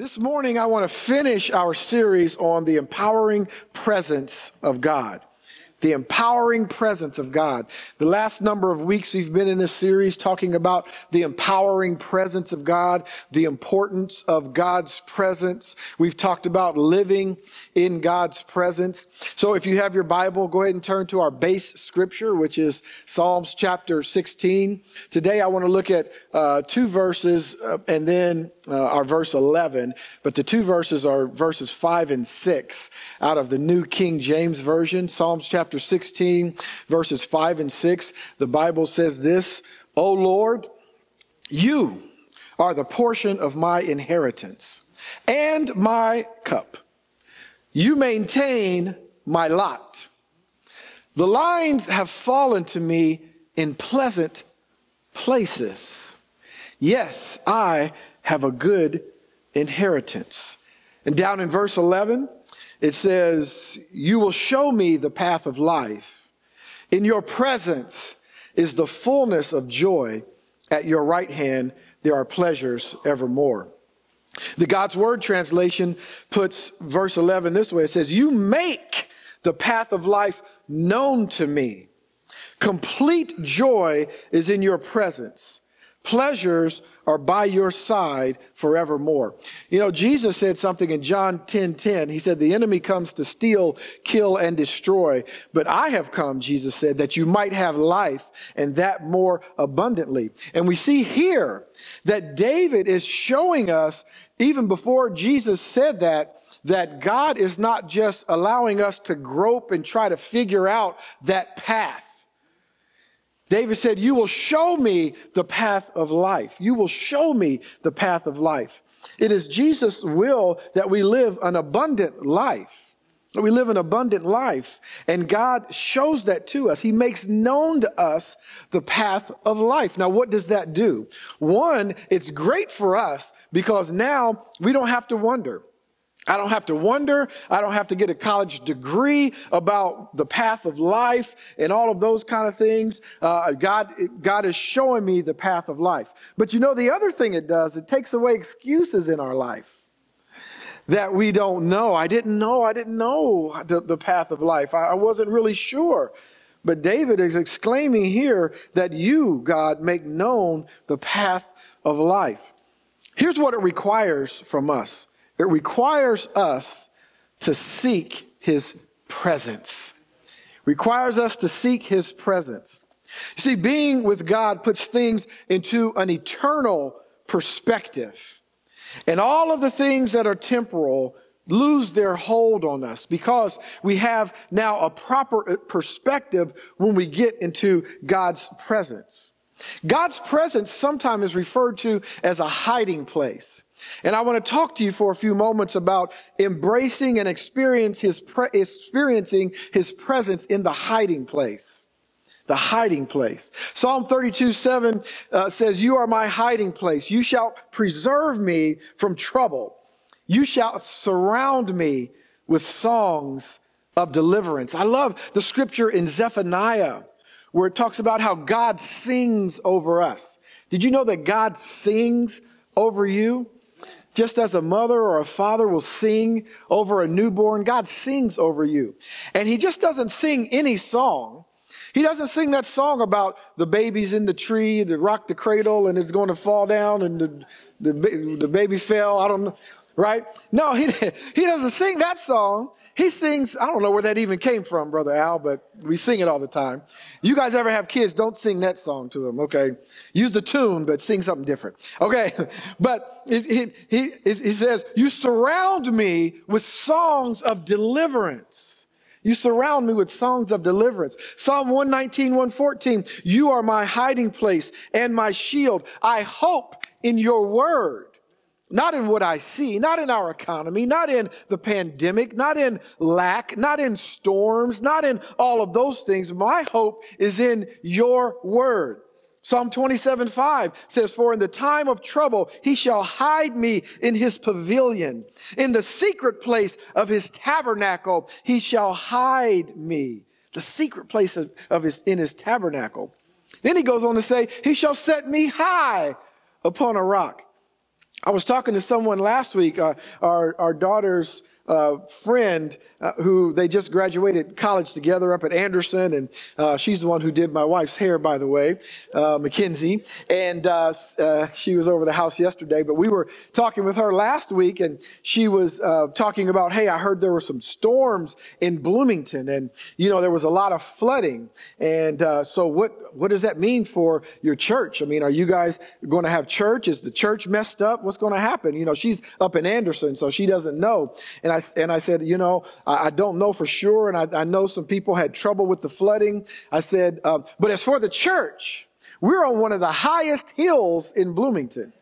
This morning, I want to finish our series on the empowering presence of God. The empowering presence of God. The last number of weeks we've been in this series talking about the empowering presence of God, the importance of God's presence. We've talked about living in God's presence. So if you have your Bible, go ahead and turn to our base scripture, which is Psalms chapter 16. Today I want to look at two verses and then our verse 11. But the two verses are verses 5 and 6 out of the New King James Version. Psalms chapter 16, verses 5 and 6, the Bible says this, O Lord, you are the portion of my inheritance and my cup. You maintain my lot. The lines have fallen to me in pleasant places. Yes, I have a good inheritance. And down in verse 11, it says, you will show me the path of life. In your presence is the fullness of joy. At your right hand, there are pleasures evermore. The God's Word translation puts verse 11 this way. It says, you make the path of life known to me. Complete joy is in your presence. Pleasures are by your side forevermore. You know, Jesus said something in John 10:10. He said, the enemy comes to steal, kill, and destroy. But I have come, Jesus said, that you might have life and that more abundantly. And we see here that David is showing us, even before Jesus said that God is not just allowing us to grope and try to figure out that path. David said, you will show me the path of life. You will show me the path of life. It is Jesus' will that we live an abundant life, that we live an abundant life. And God shows that to us. He makes known to us the path of life. Now, what does that do? One, it's great for us because now we don't have to wonder. I don't have to wonder. I don't have to get a college degree about the path of life and all of those kind of things. God is showing me the path of life. But you know, the other thing it does, it takes away excuses in our life that we don't know. I didn't know the path of life. I wasn't really sure. But David is exclaiming here that you, God, make known the path of life. Here's what it requires from us. It requires us to seek his presence. Requires us to seek his presence. You see, being with God puts things into an eternal perspective. And all of the things that are temporal lose their hold on us because we have now a proper perspective when we get into God's presence. God's presence sometimes is referred to as a hiding place. And I want to talk to you for a few moments about embracing and experiencing his presence in the hiding place. The hiding place. Psalm 32:7 says, you are my hiding place. You shall preserve me from trouble. You shall surround me with songs of deliverance. I love the scripture in Zephaniah where it talks about how God sings over us. Did you know that God sings over you? Just as a mother or a father will sing over a newborn, God sings over you. And he just doesn't sing any song. He doesn't sing that song about the baby's in the tree, the rock the cradle, and it's going to fall down, and the baby fell, I don't know, right? No, he doesn't sing that song. He sings, I don't know where that even came from, Brother Al, but we sing it all the time. You guys ever have kids, don't sing that song to them, okay? Use the tune, but sing something different, okay? But he says, you surround me with songs of deliverance. You surround me with songs of deliverance. Psalm 119, 114, you are my hiding place and my shield. I hope in your word. Not in what I see, not in our economy, not in the pandemic, not in lack, not in storms, not in all of those things. My hope is in your word. Psalm 27:5 says, for in the time of trouble, he shall hide me in his pavilion. In the secret place of his tabernacle, he shall hide me. The secret place in his tabernacle. Then he goes on to say, he shall set me high upon a rock. I was talking to someone last week, our daughter's friend, who they just graduated college together up at Anderson, and she's the one who did my wife's hair, by the way, Mackenzie. And she was over the house yesterday, but we were talking with her last week, and she was talking about, hey, I heard there were some storms in Bloomington, and you know there was a lot of flooding. And so what does that mean for your church? I mean, are you guys going to have church? Is the church messed up? What's going to happen? You know, she's up in Anderson, so she doesn't know. And I said, you know, I don't know for sure. And I know some people had trouble with the flooding. I said, but as for the church, we're on one of the highest hills in Bloomington.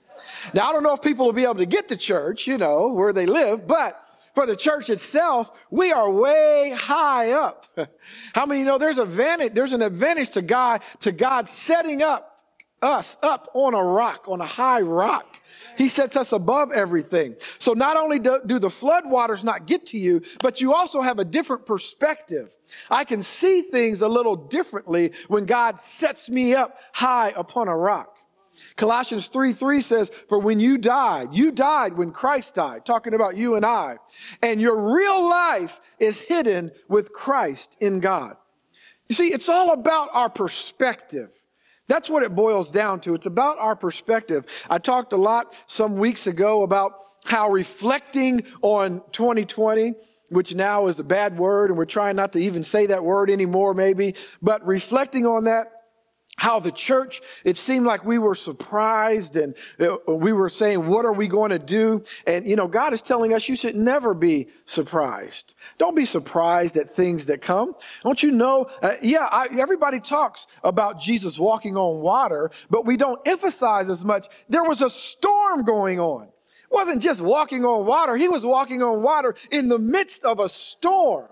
Now, I don't know if people will be able to get to church, you know, where they live, but for the church itself, we are way high up. How many know there's an advantage to God setting us up on a rock, on a high rock. He sets us above everything. So not only do the flood waters not get to you, but you also have a different perspective. I can see things a little differently when God sets me up high upon a rock. Colossians 3:3 says, for when you died when Christ died, talking about you and I, and your real life is hidden with Christ in God. You see, it's all about our perspective. That's what it boils down to. It's about our perspective. I talked a lot some weeks ago about how reflecting on 2020, which now is a bad word, and we're trying not to even say that word anymore maybe, but reflecting on that, how the church, it seemed like we were surprised and we were saying, what are we going to do? And, you know, God is telling us you should never be surprised. Don't be surprised at things that come. Don't you know? Everybody talks about Jesus walking on water, but we don't emphasize as much. There was a storm going on. It wasn't just walking on water. He was walking on water in the midst of a storm.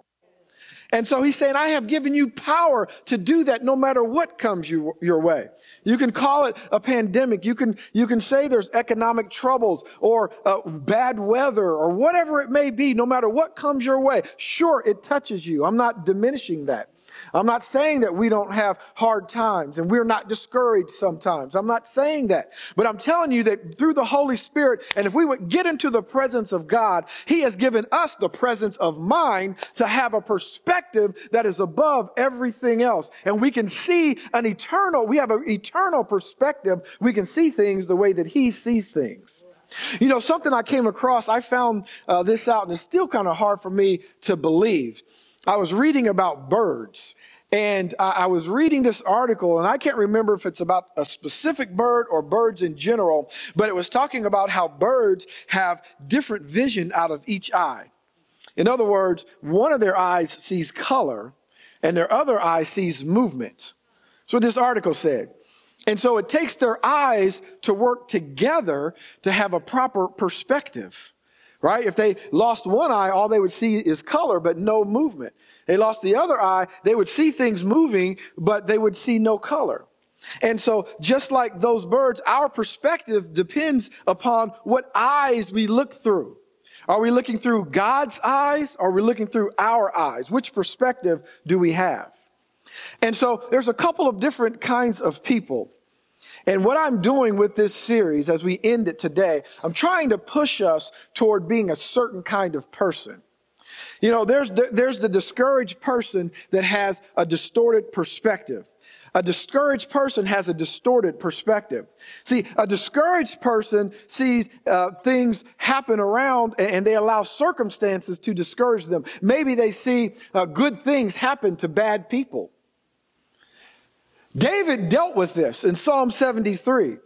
And so he's saying, I have given you power to do that no matter what comes your way. You can call it a pandemic. You can say there's economic troubles or bad weather or whatever it may be, no matter what comes your way. Sure, it touches you. I'm not diminishing that. I'm not saying that we don't have hard times and we're not discouraged sometimes. I'm not saying that. But I'm telling you that through the Holy Spirit, and if we would get into the presence of God, He has given us the presence of mind to have a perspective that is above everything else. And we can see we have an eternal perspective. We can see things the way that He sees things. You know, something I came across, I found this out, and it's still kind of hard for me to believe. I was reading about birds, and I was reading this article, and I can't remember if it's about a specific bird or birds in general, but it was talking about how birds have different vision out of each eye. In other words, one of their eyes sees color, and their other eye sees movement. That's what this article said. And so it takes their eyes to work together to have a proper perspective. Right? If they lost one eye, all they would see is color, but no movement. They lost the other eye, they would see things moving, but they would see no color. And so just like those birds, our perspective depends upon what eyes we look through. Are we looking through God's eyes? Or are we looking through our eyes? Which perspective do we have? And so there's a couple of different kinds of people. And what I'm doing with this series as we end it today, I'm trying to push us toward being a certain kind of person. You know, there's the discouraged person that has a distorted perspective. A discouraged person has a distorted perspective. See, a discouraged person sees things happen around and they allow circumstances to discourage them. Maybe they see good things happen to bad people. David dealt with this in Psalm 73.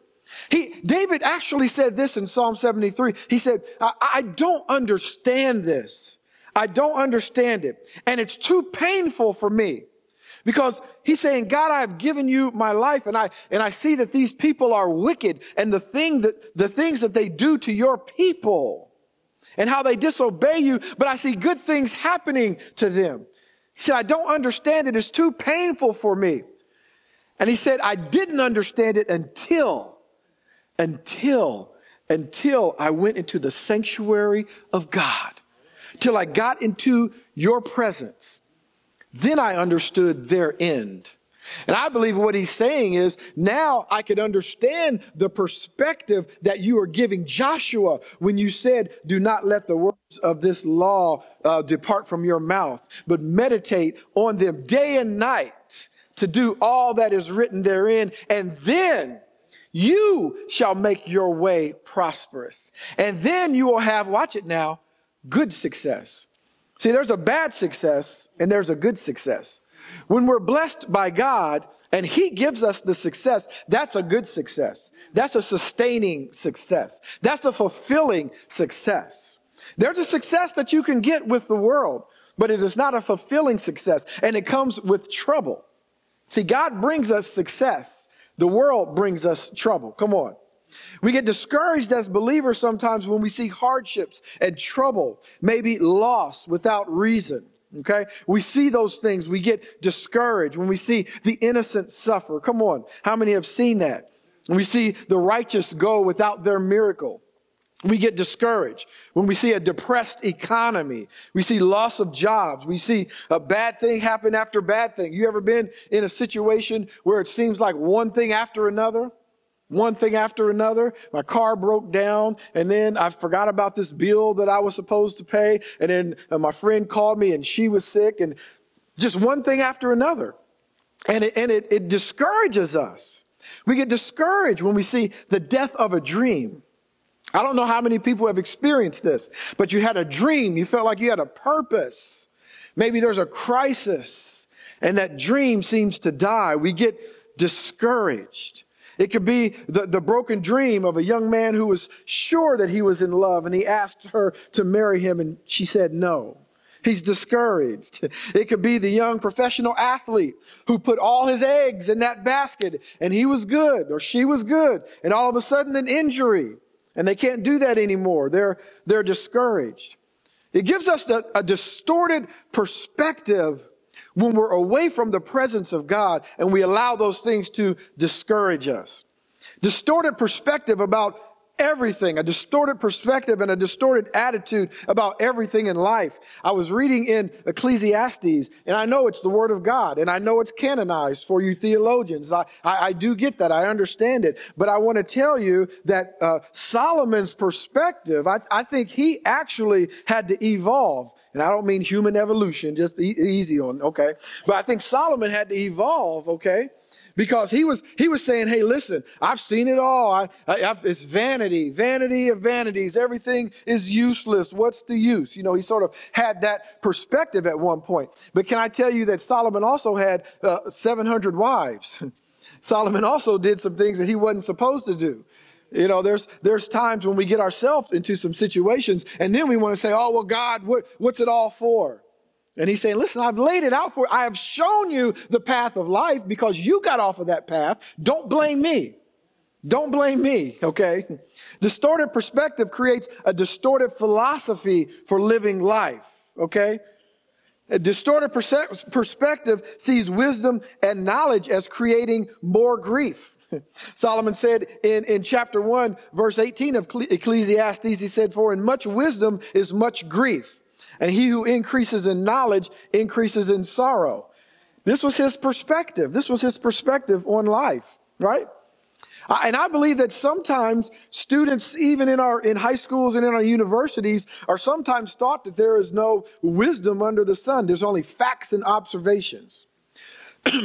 David actually said this in Psalm 73. He said, I don't understand this. I don't understand it. And it's too painful for me. Because he's saying, God, I have given you my life, and I see that these people are wicked, and the things that they do to your people and how they disobey you, but I see good things happening to them. He said, I don't understand it. It's too painful for me. And he said, I didn't understand it until I went into the sanctuary of God, till I got into your presence. Then I understood their end. And I believe what he's saying is, now I can understand the perspective that you are giving Joshua when you said, do not let the words of this law depart from your mouth, but meditate on them day and night to do all that is written therein. And then you shall make your way prosperous. And then you will have, watch it now, good success. See, there's a bad success and there's a good success. When we're blessed by God and he gives us the success, that's a good success. That's a sustaining success. That's a fulfilling success. There's a success that you can get with the world, but it is not a fulfilling success, and it comes with trouble. See, God brings us success. The world brings us trouble. Come on. We get discouraged as believers sometimes when we see hardships and trouble, maybe loss without reason. Okay, we see those things. We get discouraged when we see the innocent suffer. Come on. How many have seen that? We see the righteous go without their miracle. We get discouraged when we see a depressed economy. We see loss of jobs. We see a bad thing happen after bad thing. You ever been in a situation where it seems like one thing after another? One thing after another. My car broke down, and then I forgot about this bill that I was supposed to pay, and then my friend called me and she was sick, and just one thing after another. And it discourages us. We get discouraged when we see the death of a dream. I don't know how many people have experienced this, but you had a dream. You felt like you had a purpose. Maybe there's a crisis, and that dream seems to die. We get discouraged. It could be the broken dream of a young man who was sure that he was in love, and he asked her to marry him and she said no. He's discouraged. It could be the young professional athlete who put all his eggs in that basket, and he was good, or she was good, and all of a sudden an injury, and they can't do that anymore. They're discouraged. It gives us a distorted perspective when we're away from the presence of God and we allow those things to discourage us. Distorted perspective about everything, a distorted perspective and a distorted attitude about everything in life. I was reading in Ecclesiastes, and I know it's the Word of God, and I know it's canonized for you theologians. I do get that. I understand it. But I want to tell you that Solomon's perspective, I think he actually had to evolve. And I don't mean human evolution, just easy on, okay? But I think Solomon had to evolve, okay? Because he was saying, hey, listen, I've seen it all. It's vanity, vanity of vanities. Everything is useless. What's the use? You know, he sort of had that perspective at one point. But can I tell you that Solomon also had 700 wives? Solomon also did some things that he wasn't supposed to do. You know, there's times when we get ourselves into some situations, and then we want to say, oh, well, God, what's it all for? And he's saying, listen, I've laid it out for you. I have shown you the path of life because you got off of that path. Don't blame me. Don't blame me, okay? Distorted perspective creates a distorted philosophy for living life, okay? A distorted perspective sees wisdom and knowledge as creating more grief. Solomon said in chapter 1, verse 18 of Ecclesiastes, he said, for in much wisdom is much grief, and he who increases in knowledge increases in sorrow. This was his perspective. This was his perspective on life, right? And I believe that sometimes students, even in high schools and in our universities, are sometimes taught that there is no wisdom under the sun. There's only facts and observations.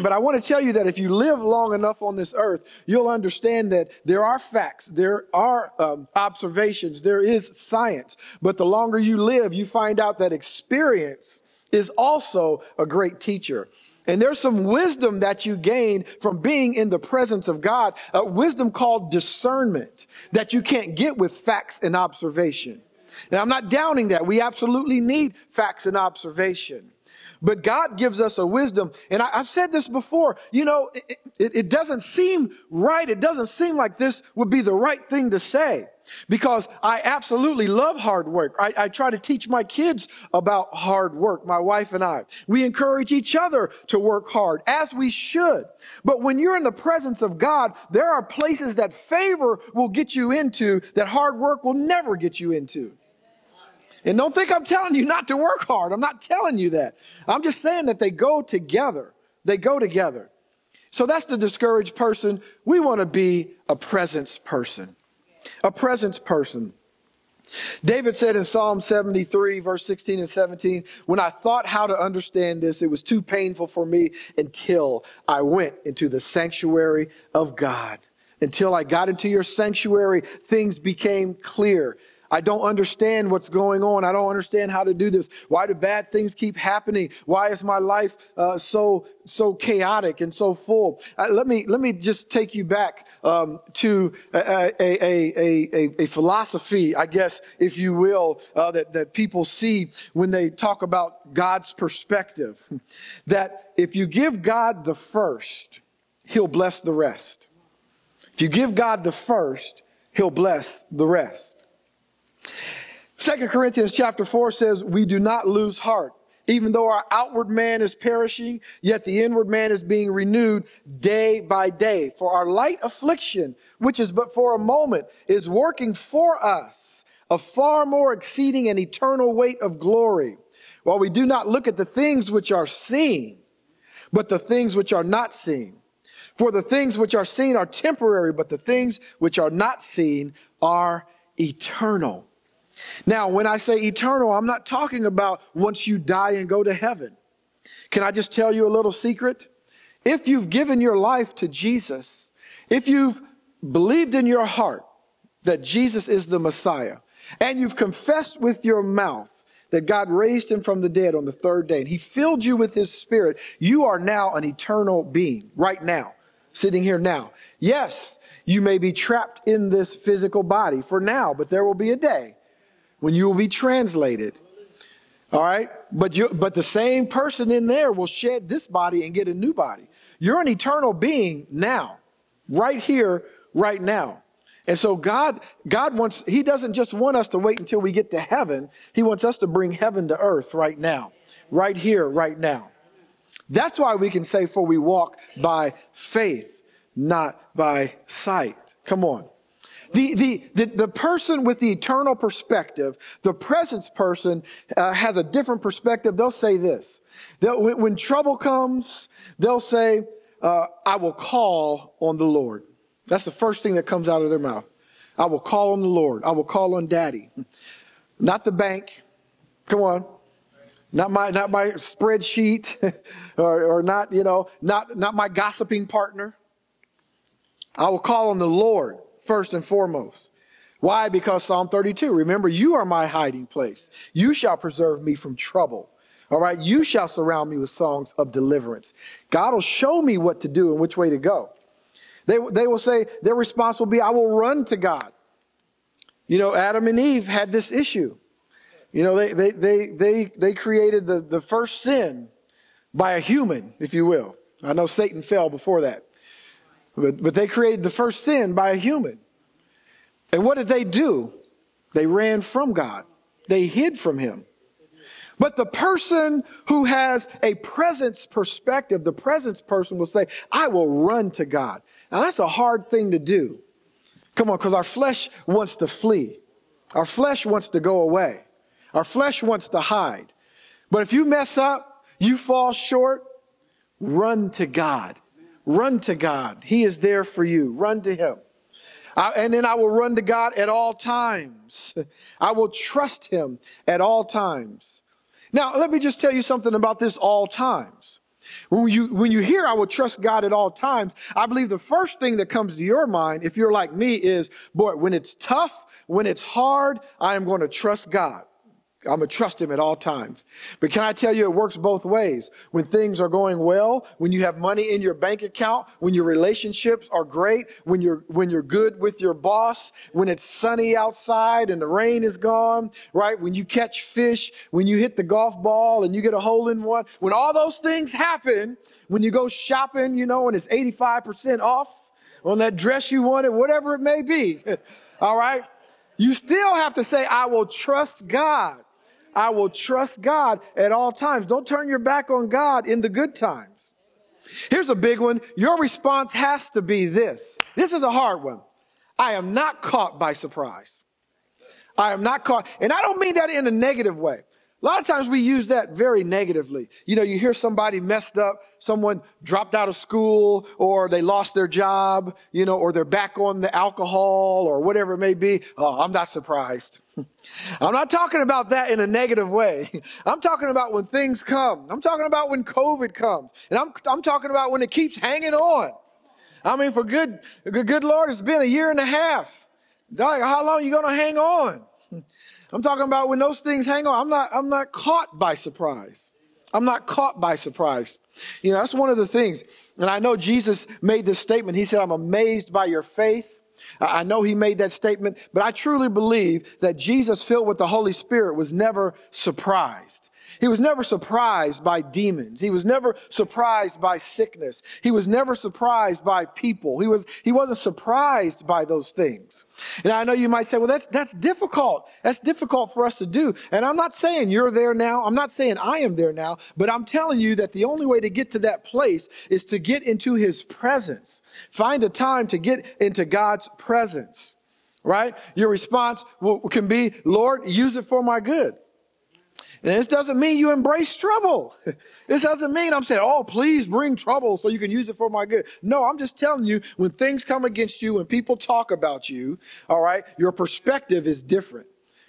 But I want to tell you that if you live long enough on this earth, you'll understand that there are facts, there are observations, there is science. But the longer you live, you find out that experience is also a great teacher. And there's some wisdom that you gain from being in the presence of God, a wisdom called discernment that you can't get with facts and observation. And I'm not downing that. We absolutely need facts and observation. But God gives us a wisdom. And I've said this before, you know, it doesn't seem right. It doesn't seem like this would be the right thing to say because I absolutely love hard work. I try to teach my kids about hard work, my wife and I. We encourage each other to work hard, as we should. But when you're in the presence of God, there are places that favor will get you into that hard work will never get you into. And don't think I'm telling you not to work hard. I'm not telling you that. I'm just saying that they go together. They go together. So that's the discouraged person. We want to be a presence person. A presence person. David said in Psalm 73, verse 16 and 17, when I thought how to understand this, it was too painful for me until I went into the sanctuary of God. Until I got into your sanctuary, things became clear. I don't understand what's going on. I don't understand how to do this. Why do bad things keep happening? Why is my life so chaotic and so full? Let me just take you back to a philosophy, I guess, if you will, that people see when they talk about God's perspective. That if you give God the first, He'll bless the rest. If you give God the first, He'll bless the rest. 2 Corinthians chapter 4 says, we do not lose heart. Even though our outward man is perishing, yet the inward man is being renewed day by day. For our light affliction, which is but for a moment, is working for us a far more exceeding and eternal weight of glory. While we do not look at the things which are seen, but the things which are not seen. For the things which are seen are temporary, but the things which are not seen are eternal. Now, when I say eternal, I'm not talking about once you die and go to heaven. Can I just tell you a little secret? If you've given your life to Jesus, if you've believed in your heart that Jesus is the Messiah, and you've confessed with your mouth that God raised him from the dead on the third day, and he filled you with his spirit, you are now an eternal being right now, sitting here now. Yes, you may be trapped in this physical body for now, but there will be a day when you will be translated. All right? But the same person in there will shed this body and get a new body. You're an eternal being now, right here, right now. And so God wants, he doesn't just want us to wait until we get to heaven. He wants us to bring heaven to earth right now, right here, right now. That's why we can say, for we walk by faith, not by sight. Come on. The person with the eternal perspective, the presence person, has a different perspective. They'll say this. When trouble comes, they'll say, I will call on the Lord. That's the first thing that comes out of their mouth. I will call on the Lord. I will call on Daddy. Not the bank. Come on. Not my spreadsheet or not, not my gossiping partner. I will call on the Lord. First and foremost. Why? Because Psalm 32, remember, you are my hiding place. You shall preserve me from trouble. All right. You shall surround me with songs of deliverance. God will show me what to do and which way to go. They will say, their response will be, I will run to God. Adam and Eve had this issue. They created the first sin by a human, if you will. I know Satan fell before that. But they created the first sin by a human. And what did they do? They ran from God. They hid from him. But the person who has a presence perspective, the presence person will say, I will run to God. Now, that's a hard thing to do. Come on, because our flesh wants to flee. Our flesh wants to go away. Our flesh wants to hide. But if you mess up, you fall short, run to God. Run to God. He is there for you. Run to him. And then I will run to God at all times. I will trust him at all times. Now, let me just tell you something about this all times. When you hear I will trust God at all times, I believe the first thing that comes to your mind, if you're like me, is, boy, when it's tough, when it's hard, I am going to trust God. I'm going to trust him at all times. But can I tell you, it works both ways. When things are going well, when you have money in your bank account, when your relationships are great, when you're good with your boss, when it's sunny outside and the rain is gone, right? When you catch fish, when you hit the golf ball and you get a hole in one, when all those things happen, when you go shopping, and it's 85% off on that dress you wanted, whatever it may be, all right? You still have to say, I will trust God. I will trust God at all times. Don't turn your back on God in the good times. Here's a big one. Your response has to be this. This is a hard one. I am not caught by surprise. I am not caught. And I don't mean that in a negative way. A lot of times we use that very negatively. You know, you hear somebody messed up, someone dropped out of school, or they lost their job, you know, or they're back on the alcohol or whatever it may be. Oh, I'm not surprised. I'm not talking about that in a negative way. I'm talking about when things come. I'm talking about when COVID comes. And I'm talking about when it keeps hanging on. I mean, for good Lord, it's been a year and a half. Dog, how long are you going to hang on? I'm talking about when those things hang on. I'm not caught by surprise. I'm not caught by surprise. You know, that's one of the things. And I know Jesus made this statement. He said, I'm amazed by your faith. I know he made that statement, but I truly believe that Jesus, filled with the Holy Spirit, was never surprised. He was never surprised by demons. He was never surprised by sickness. He was never surprised by people. He wasn't surprised by those things. And I know you might say, well, that's difficult. That's difficult for us to do. And I'm not saying you're there now. I'm not saying I am there now. But I'm telling you that the only way to get to that place is to get into his presence. Find a time to get into God's presence, right? Your response can be, Lord, use it for my good. And this doesn't mean you embrace trouble. This doesn't mean I'm saying, oh, please bring trouble so you can use it for my good. No, I'm just telling you, when things come against you, when people talk about you, all right, your perspective is different.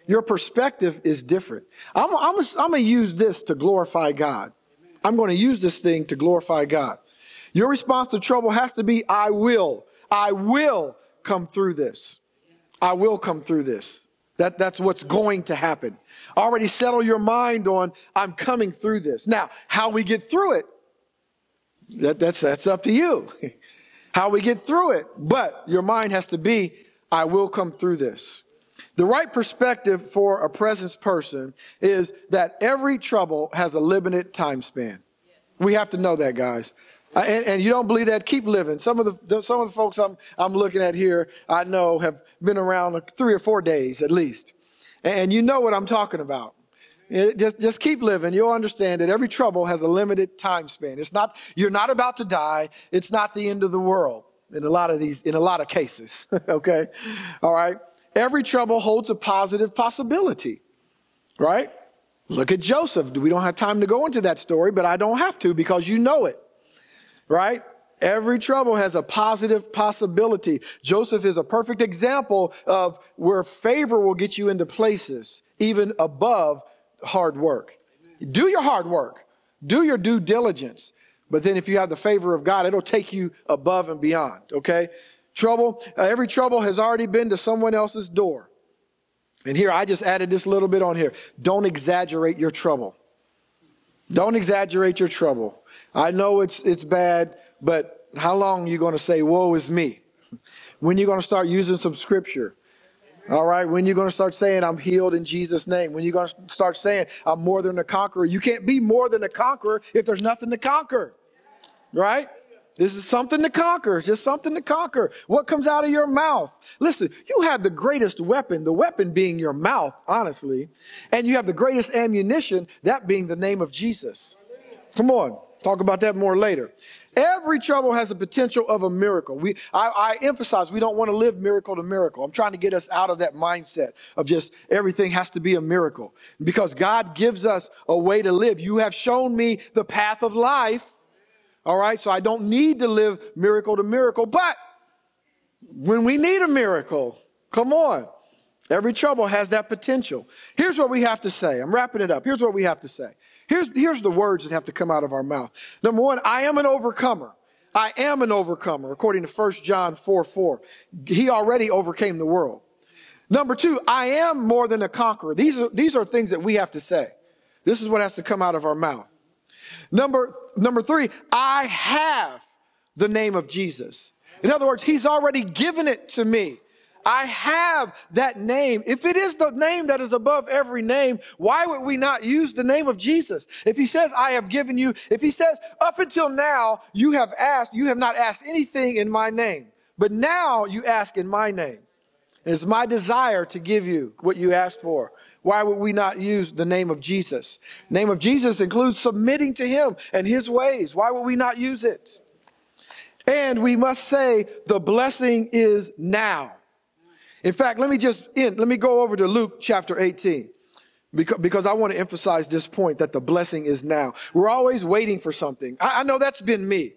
Your perspective is different. I'm going to use this to glorify God. I'm going to use this thing to glorify God. Your response to trouble has to be, I will come through this. I will come through this. That's what's going to happen. Already settle your mind on, I'm coming through this. Now, how we get through it, that's up to you. How we get through it, but your mind has to be, I will come through this. The right perspective for a presence person is that every trouble has a limited time span. We have to know that, guys. And you don't believe that, keep living. Some of the folks I'm looking at here, I know have been around 3 or 4 days at least. And you know what I'm talking about. Just keep living. You'll understand that every trouble has a limited time span. You're not about to die. It's not the end of the world in a lot of cases. Okay. All right. Every trouble holds a positive possibility, right? Look at Joseph. We don't have time to go into that story, but I don't have to because you know it. Right? Every trouble has a positive possibility. Joseph is a perfect example of where favor will get you into places, even above hard work. Do your hard work. Do your due diligence. But then if you have the favor of God, it'll take you above and beyond. Okay? Trouble. Every trouble has already been to someone else's door. And here, I just added this little bit on here. Don't exaggerate your trouble. Don't exaggerate your trouble. I know it's bad, but how long are you going to say, woe is me? When are you going to start using some scripture? All right. When are you going to start saying, I'm healed in Jesus' name? When are you going to start saying, I'm more than a conqueror? You can't be more than a conqueror if there's nothing to conquer. Right? This is something to conquer. It's just something to conquer. What comes out of your mouth? Listen, you have the greatest weapon, the weapon being your mouth, honestly. And you have the greatest ammunition, that being the name of Jesus. Come on. Talk about that more later. Every trouble has the potential of a miracle. I emphasize we don't want to live miracle to miracle. I'm trying to get us out of that mindset of just everything has to be a miracle. Because God gives us a way to live. You have shown me the path of life. All right, so I don't need to live miracle to miracle. But when we need a miracle, come on. Every trouble has that potential. Here's what we have to say. I'm wrapping it up. Here's what we have to say. Here's the words that have to come out of our mouth. Number one, I am an overcomer. I am an overcomer, according to 1 John 4:4. He already overcame the world. Number two, I am more than a conqueror. These are things that we have to say. This is what has to come out of our mouth. Number three, I have the name of Jesus. In other words, he's already given it to me. I have that name. If it is the name that is above every name, why would we not use the name of Jesus? If he says, I have given you, if he says, up until now, you have not asked anything in my name, but now you ask in my name. And it's my desire to give you what you asked for. Why would we not use the name of Jesus? Name of Jesus includes submitting to him and his ways. Why would we not use it? And we must say, the blessing is now. In fact, let me go over to Luke chapter 18. Because I want to emphasize this point that the blessing is now. We're always waiting for something. I know that's been me.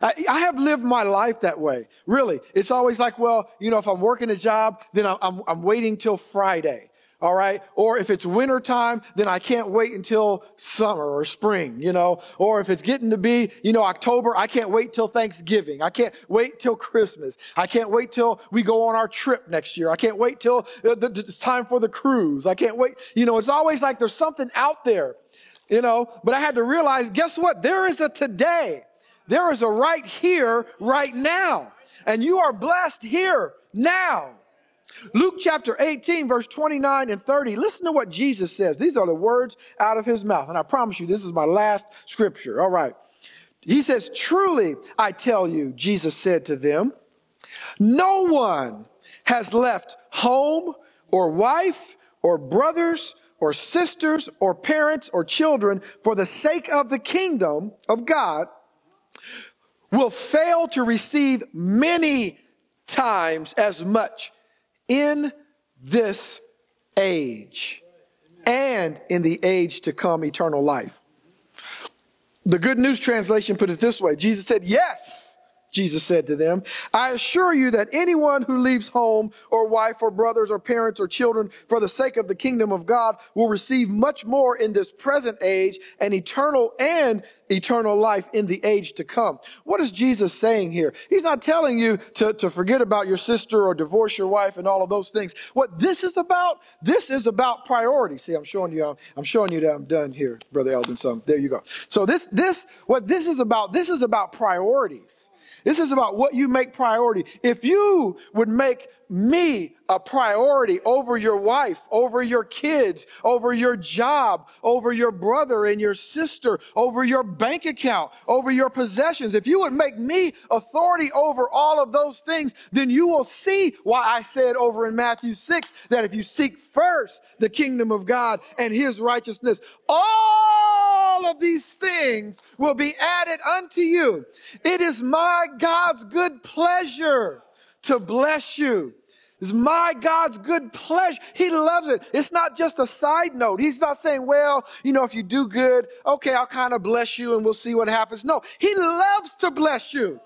I have lived my life that way. Really, it's always like, well, you know, if I'm working a job, then I'm waiting till Friday. All right. Or if it's winter time, then I can't wait until summer or spring, you know, or if it's getting to be, you know, October, I can't wait till Thanksgiving. I can't wait till Christmas. I can't wait till we go on our trip next year. I can't wait till it's time for the cruise. I can't wait. You know, it's always like there's something out there, you know, but I had to realize, guess what? There is a today. There is a right here, right now. And you are blessed here now. Luke chapter 18, verse 29 and 30. Listen to what Jesus says. These are the words out of his mouth. And I promise you, this is my last scripture. All right. He says, "Truly, I tell you," Jesus said to them, "no one has left home or wife or brothers or sisters or parents or children for the sake of the kingdom of God will fail to receive many times as much in this age and in the age to come, eternal life." The Good News Translation put it this way. Jesus said, "Yes," Jesus said to them, "I assure you that anyone who leaves home or wife or brothers or parents or children for the sake of the kingdom of God will receive much more in this present age and eternal life in the age to come." What is Jesus saying here? He's not telling you to forget about your sister or divorce your wife and all of those things. What this is about priority. See, I'm showing you that I'm done here, Brother Elden. So there you go. So this is about priorities. This is about what you make priority. If you would make me a priority over your wife, over your kids, over your job, over your brother and your sister, over your bank account, over your possessions, if you would make me authority over all of those things, then you will see why I said over in Matthew 6 that if you seek first the kingdom of God and his righteousness, all of these things will be added unto you. It is my God's good pleasure to bless you. It's my God's good pleasure. He loves it. It's not just a side note. He's not saying, well, you know, if you do good, okay, I'll kind of bless you and we'll see what happens. No, he loves to bless you.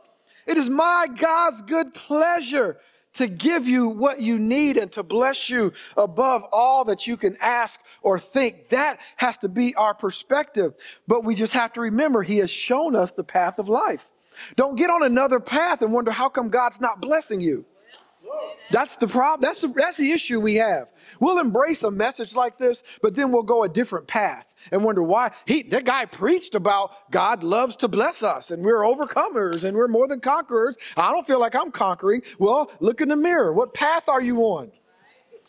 It is my God's good pleasure to give you what you need and to bless you above all that you can ask or think. That has to be our perspective. But we just have to remember, he has shown us the path of life. Don't get on another path and wonder how come God's not blessing you. That's the problem. That's the issue we have. We'll embrace a message like this, but then we'll go a different path and wonder why. That guy preached about God loves to bless us and we're overcomers and we're more than conquerors. I don't feel like I'm conquering. Well, look in the mirror. What path are you on?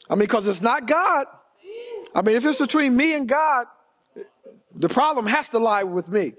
I mean, because it's not God. I mean, if it's between me and God, the problem has to lie with me.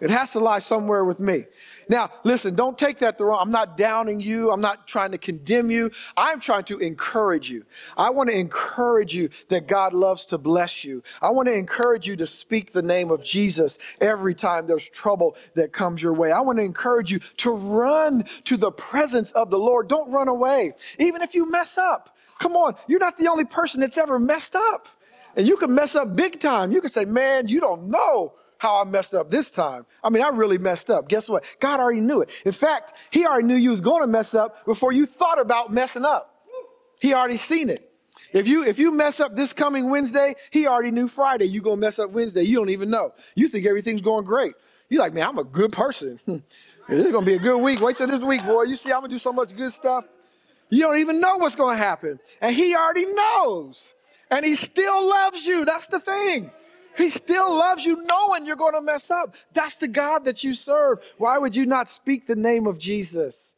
It has to lie somewhere with me. Now, listen, don't take that the wrong. I'm not downing you. I'm not trying to condemn you. I'm trying to encourage you. I want to encourage you that God loves to bless you. I want to encourage you to speak the name of Jesus every time there's trouble that comes your way. I want to encourage you to run to the presence of the Lord. Don't run away. Even if you mess up, come on. You're not the only person that's ever messed up. And you can mess up big time. You can say, man, you don't know how I messed up this time. I mean, I really messed up. Guess what? God already knew it. In fact, he already knew you was going to mess up before you thought about messing up. He already seen it. If you mess up this coming Wednesday, he already knew Friday you're going to mess up Wednesday. You don't even know. You think everything's going great. You're like, man, I'm a good person. It's going to be a good week. Wait till this week, boy. You see, I'm going to do so much good stuff. You don't even know what's going to happen. And he already knows. And he still loves you. That's the thing. He still loves you knowing you're going to mess up. That's the God that you serve. Why would you not speak the name of Jesus?